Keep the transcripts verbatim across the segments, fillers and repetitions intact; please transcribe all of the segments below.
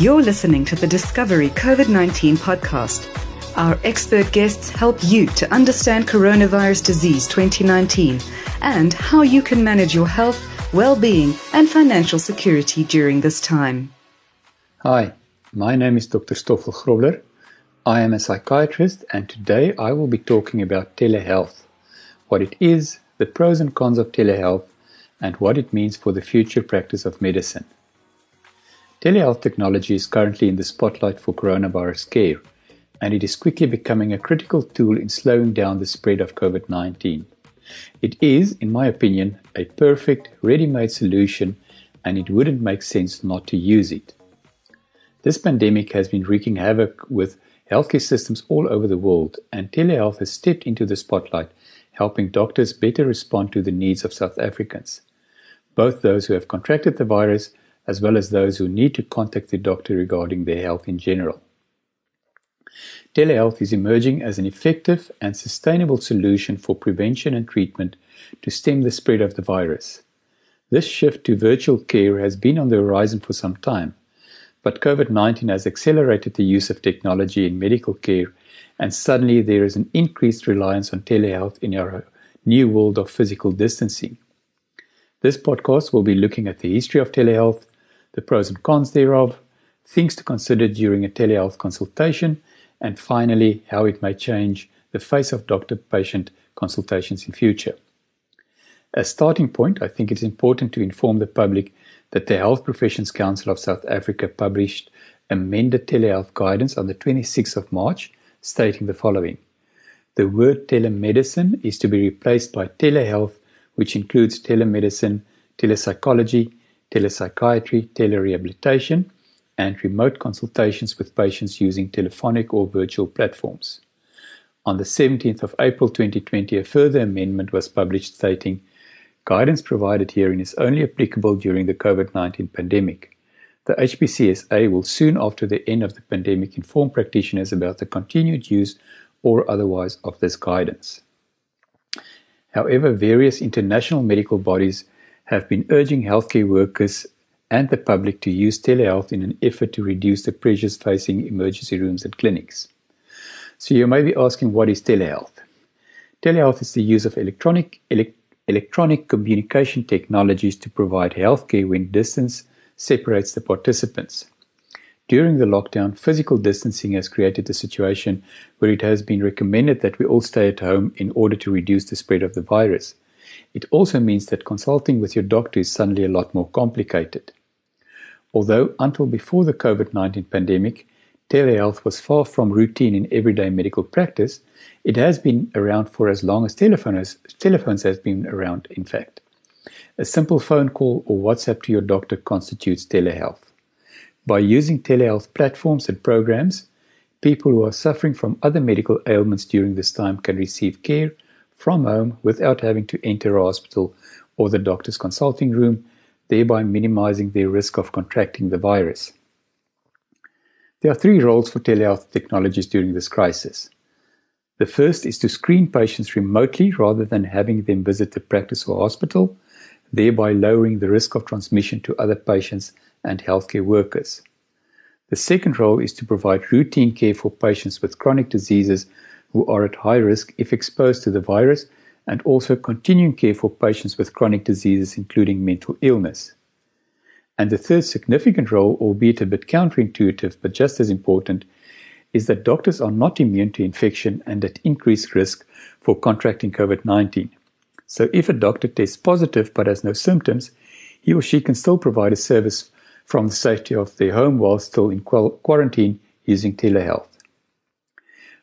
You're listening to the Discovery COVID nineteen podcast. Our expert guests help you to understand coronavirus disease twenty nineteen and how you can manage your health, well-being and financial security during this time. Hi, my name is Doctor Stoffel Grobler. I am a psychiatrist, and today I will be talking about telehealth, what it is, the pros and cons of telehealth, and what it means for the future practice of medicine. Telehealth technology is currently in the spotlight for coronavirus care, and it is quickly becoming a critical tool in slowing down the spread of COVID nineteen. It is, in my opinion, a perfect, ready-made solution, and it wouldn't make sense not to use it. This pandemic has been wreaking havoc with healthcare systems all over the world, and telehealth has stepped into the spotlight, helping doctors better respond to the needs of South Africans, both those who have contracted the virus as well as those who need to contact their doctor regarding their health in general. Telehealth is emerging as an effective and sustainable solution for prevention and treatment to stem the spread of the virus. This shift to virtual care has been on the horizon for some time, but COVID nineteen has accelerated the use of technology in medical care, and suddenly there is an increased reliance on telehealth in our new world of physical distancing. This podcast will be looking at the history of telehealth, the pros and cons thereof, things to consider during a telehealth consultation, and finally, how it may change the face of doctor-patient consultations in future. As a starting point, I think it's important to inform the public that the Health Professions Council of South Africa published amended telehealth guidance on the twenty-sixth of March, stating the following. The word telemedicine is to be replaced by telehealth, which includes telemedicine, telepsychology, telepsychiatry, telerehabilitation, and remote consultations with patients using telephonic or virtual platforms. On the seventeenth of April twenty twenty, a further amendment was published stating, guidance provided herein is only applicable during the COVID nineteen pandemic. The H P C S A will soon after the end of the pandemic inform practitioners about the continued use or otherwise of this guidance. However, various international medical bodies have been urging healthcare workers and the public to use telehealth in an effort to reduce the pressures facing emergency rooms and clinics. So you may be asking, what is telehealth? Telehealth is the use of electronic electronic Electronic communication technologies to provide healthcare when distance separates the participants. During the lockdown, physical distancing has created a situation where it has been recommended that we all stay at home in order to reduce the spread of the virus. It also means that consulting with your doctor is suddenly a lot more complicated. Although until before the COVID nineteen pandemic, telehealth was far from routine in everyday medical practice, it has been around for as long as telephones, telephones have been around, in fact. A simple phone call or WhatsApp to your doctor constitutes telehealth. By using telehealth platforms and programs, people who are suffering from other medical ailments during this time can receive care from home without having to enter a hospital or the doctor's consulting room, thereby minimizing their risk of contracting the virus. There are three roles for telehealth technologies during this crisis. The first is to screen patients remotely rather than having them visit the practice or hospital, thereby lowering the risk of transmission to other patients and healthcare workers. The second role is to provide routine care for patients with chronic diseases who are at high risk if exposed to the virus, and also continuing care for patients with chronic diseases including mental illness. And the third significant role, albeit a bit counterintuitive but just as important, is that doctors are not immune to infection and at increased risk for contracting COVID nineteen. So if a doctor tests positive but has no symptoms, he or she can still provide a service from the safety of their home while still in quarantine using telehealth.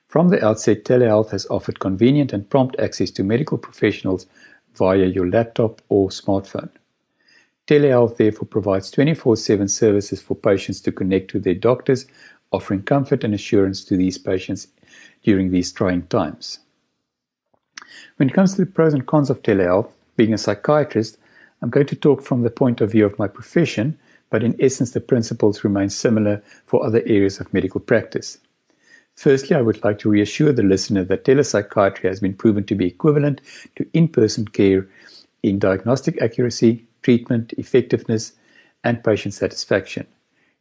From the outset, telehealth has offered convenient and prompt access to medical professionals via your laptop or smartphone. Telehealth therefore provides twenty-four seven services for patients to connect to their doctors, offering comfort and assurance to these patients during these trying times. When it comes to the pros and cons of telehealth, being a psychiatrist, I'm going to talk from the point of view of my profession, but in essence the principles remain similar for other areas of medical practice. Firstly, I would like to reassure the listener that telepsychiatry has been proven to be equivalent to in-person care in diagnostic accuracy, treatment effectiveness, and patient satisfaction.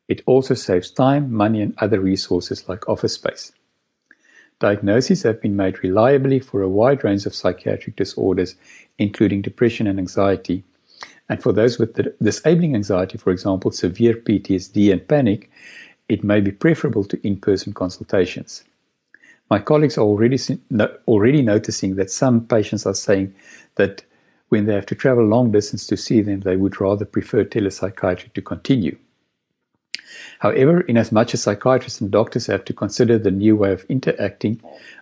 It also saves time, money, and other resources like office space. Diagnoses have been made reliably for a wide range of psychiatric disorders, including depression and anxiety. And for those with disabling anxiety, for example, severe P T S D and panic, it may be preferable to in-person consultations. My colleagues are already already noticing that some patients are saying that when they have to travel long distance to see them, they would rather prefer telepsychiatry to continue. However, inasmuch as psychiatrists and doctors have to consider the new way of interacting,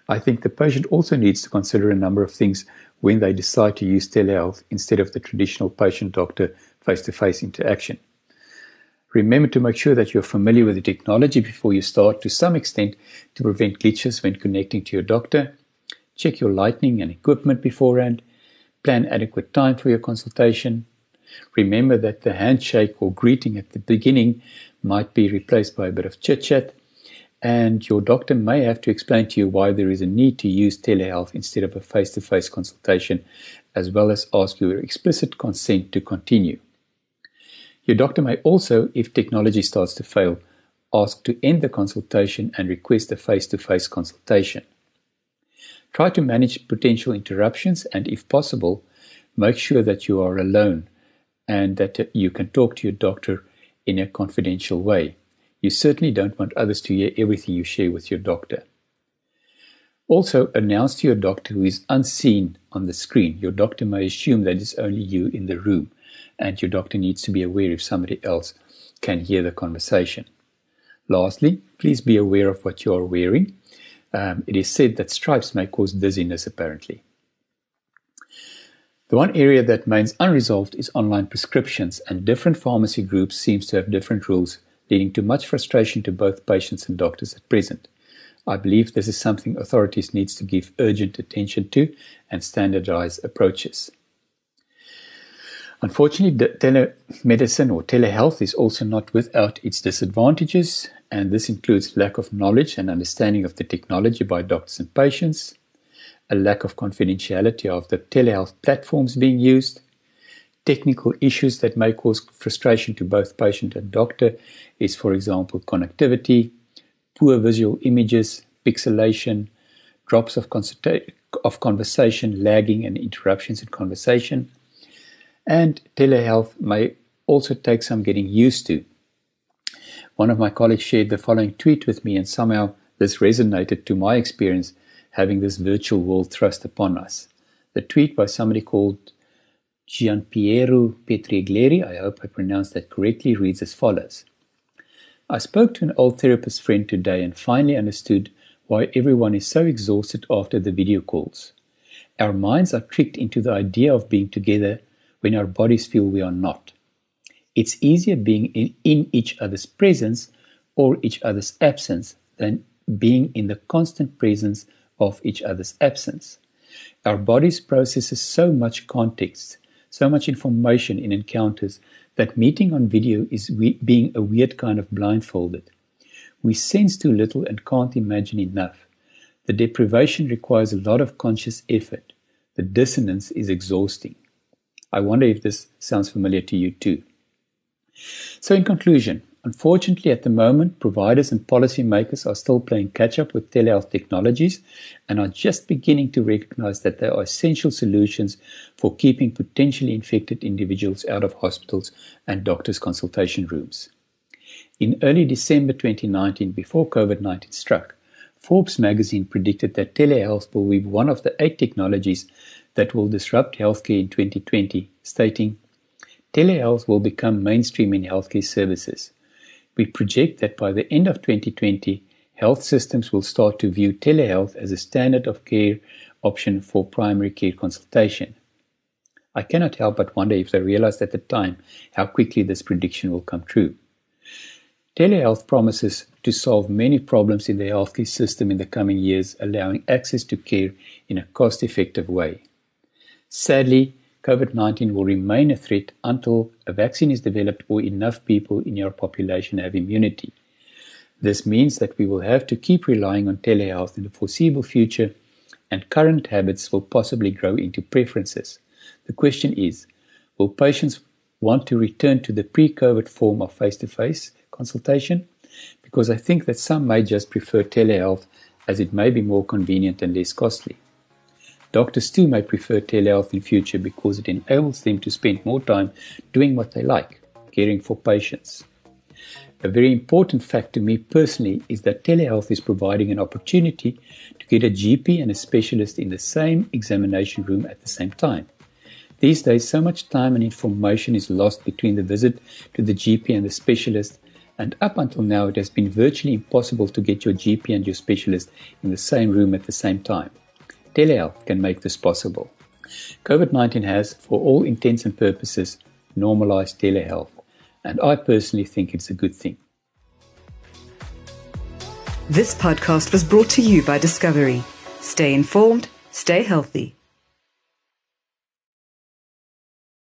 I think the patient also needs to consider a number of things when they decide to use telehealth instead of the traditional patient-doctor face-to-face interaction. Remember to make sure that you're familiar with the technology before you start, to some extent, to prevent glitches when connecting to your doctor. Check your lighting and equipment beforehand. Plan adequate time for your consultation. Remember that the handshake or greeting at the beginning might be replaced by a bit of chit-chat, and your doctor may have to explain to you why there is a need to use telehealth instead of a face-to-face consultation, as well as ask your explicit consent to continue. Your doctor may also, if technology starts to fail, ask to end the consultation and request a face-to-face consultation. Try to manage potential interruptions, and if possible, make sure that you are alone and that you can talk to your doctor in a confidential way. You certainly don't want others to hear everything you share with your doctor. Also, announce to your doctor who is unseen on the screen. Your doctor may assume that it's only you in the room, and your doctor needs to be aware if somebody else can hear the conversation. Lastly, please be aware of what you are wearing. Um, it is said that stripes may cause dizziness, apparently. The one area that remains unresolved is online prescriptions, and different pharmacy groups seem to have different rules, leading to much frustration to both patients and doctors at present. I believe this is something authorities need to give urgent attention to and standardize approaches. Unfortunately, telemedicine or telehealth is also not without its disadvantages, and this includes lack of knowledge and understanding of the technology by doctors and patients, a lack of confidentiality of the telehealth platforms being used, technical issues that may cause frustration to both patient and doctor is, for example, connectivity, poor visual images, pixelation, drops of, of conversation, lagging and interruptions in conversation. And telehealth may also take some getting used to. One of my colleagues shared the following tweet with me, and somehow this resonated to my experience having this virtual world thrust upon us. The tweet by somebody called Gianpiero Petriglieri, I hope I pronounced that correctly, reads as follows. I spoke to an old therapist friend today and finally understood why everyone is so exhausted after the video calls. Our minds are tricked into the idea of being together when our bodies feel we are not. It's easier being in, in each other's presence or each other's absence than being in the constant presence of each other's absence. Our bodies processes so much context, so much information in encounters, that meeting on video is we being a weird kind of blindfolded. We sense too little and can't imagine enough. The deprivation requires a lot of conscious effort. The dissonance is exhausting. I wonder if this sounds familiar to you too. So in conclusion, unfortunately, at the moment, providers and policymakers are still playing catch-up with telehealth technologies and are just beginning to recognize that they are essential solutions for keeping potentially infected individuals out of hospitals and doctors' consultation rooms. In early December twenty nineteen, before COVID nineteen struck, Forbes magazine predicted that telehealth will be one of the eight technologies that will disrupt healthcare in twenty twenty, stating, "Telehealth will become mainstream in healthcare services. We project that by the end of twenty twenty, health systems will start to view telehealth as a standard of care option for primary care consultation." I cannot help but wonder if they realized at the time how quickly this prediction will come true. Telehealth promises to solve many problems in the healthcare system in the coming years, allowing access to care in a cost-effective way. Sadly, COVID nineteen will remain a threat until a vaccine is developed or enough people in your population have immunity. This means that we will have to keep relying on telehealth in the foreseeable future, and current habits will possibly grow into preferences. The question is, will patients want to return to the pre-COVID form of face-to-face consultation, because I think that some may just prefer telehealth as it may be more convenient and less costly. Doctors too may prefer telehealth in future because it enables them to spend more time doing what they like, caring for patients. A very important fact to me personally is that telehealth is providing an opportunity to get a G P and a specialist in the same examination room at the same time. These days, so much time and information is lost between the visit to the G P and the specialist, and up until now it has been virtually impossible to get your G P and your specialist in the same room at the same time. Telehealth can make this possible. COVID nineteen has, for all intents and purposes, normalized telehealth, and I personally think it's a good thing. This podcast was brought to you by Discovery. Stay informed, stay healthy.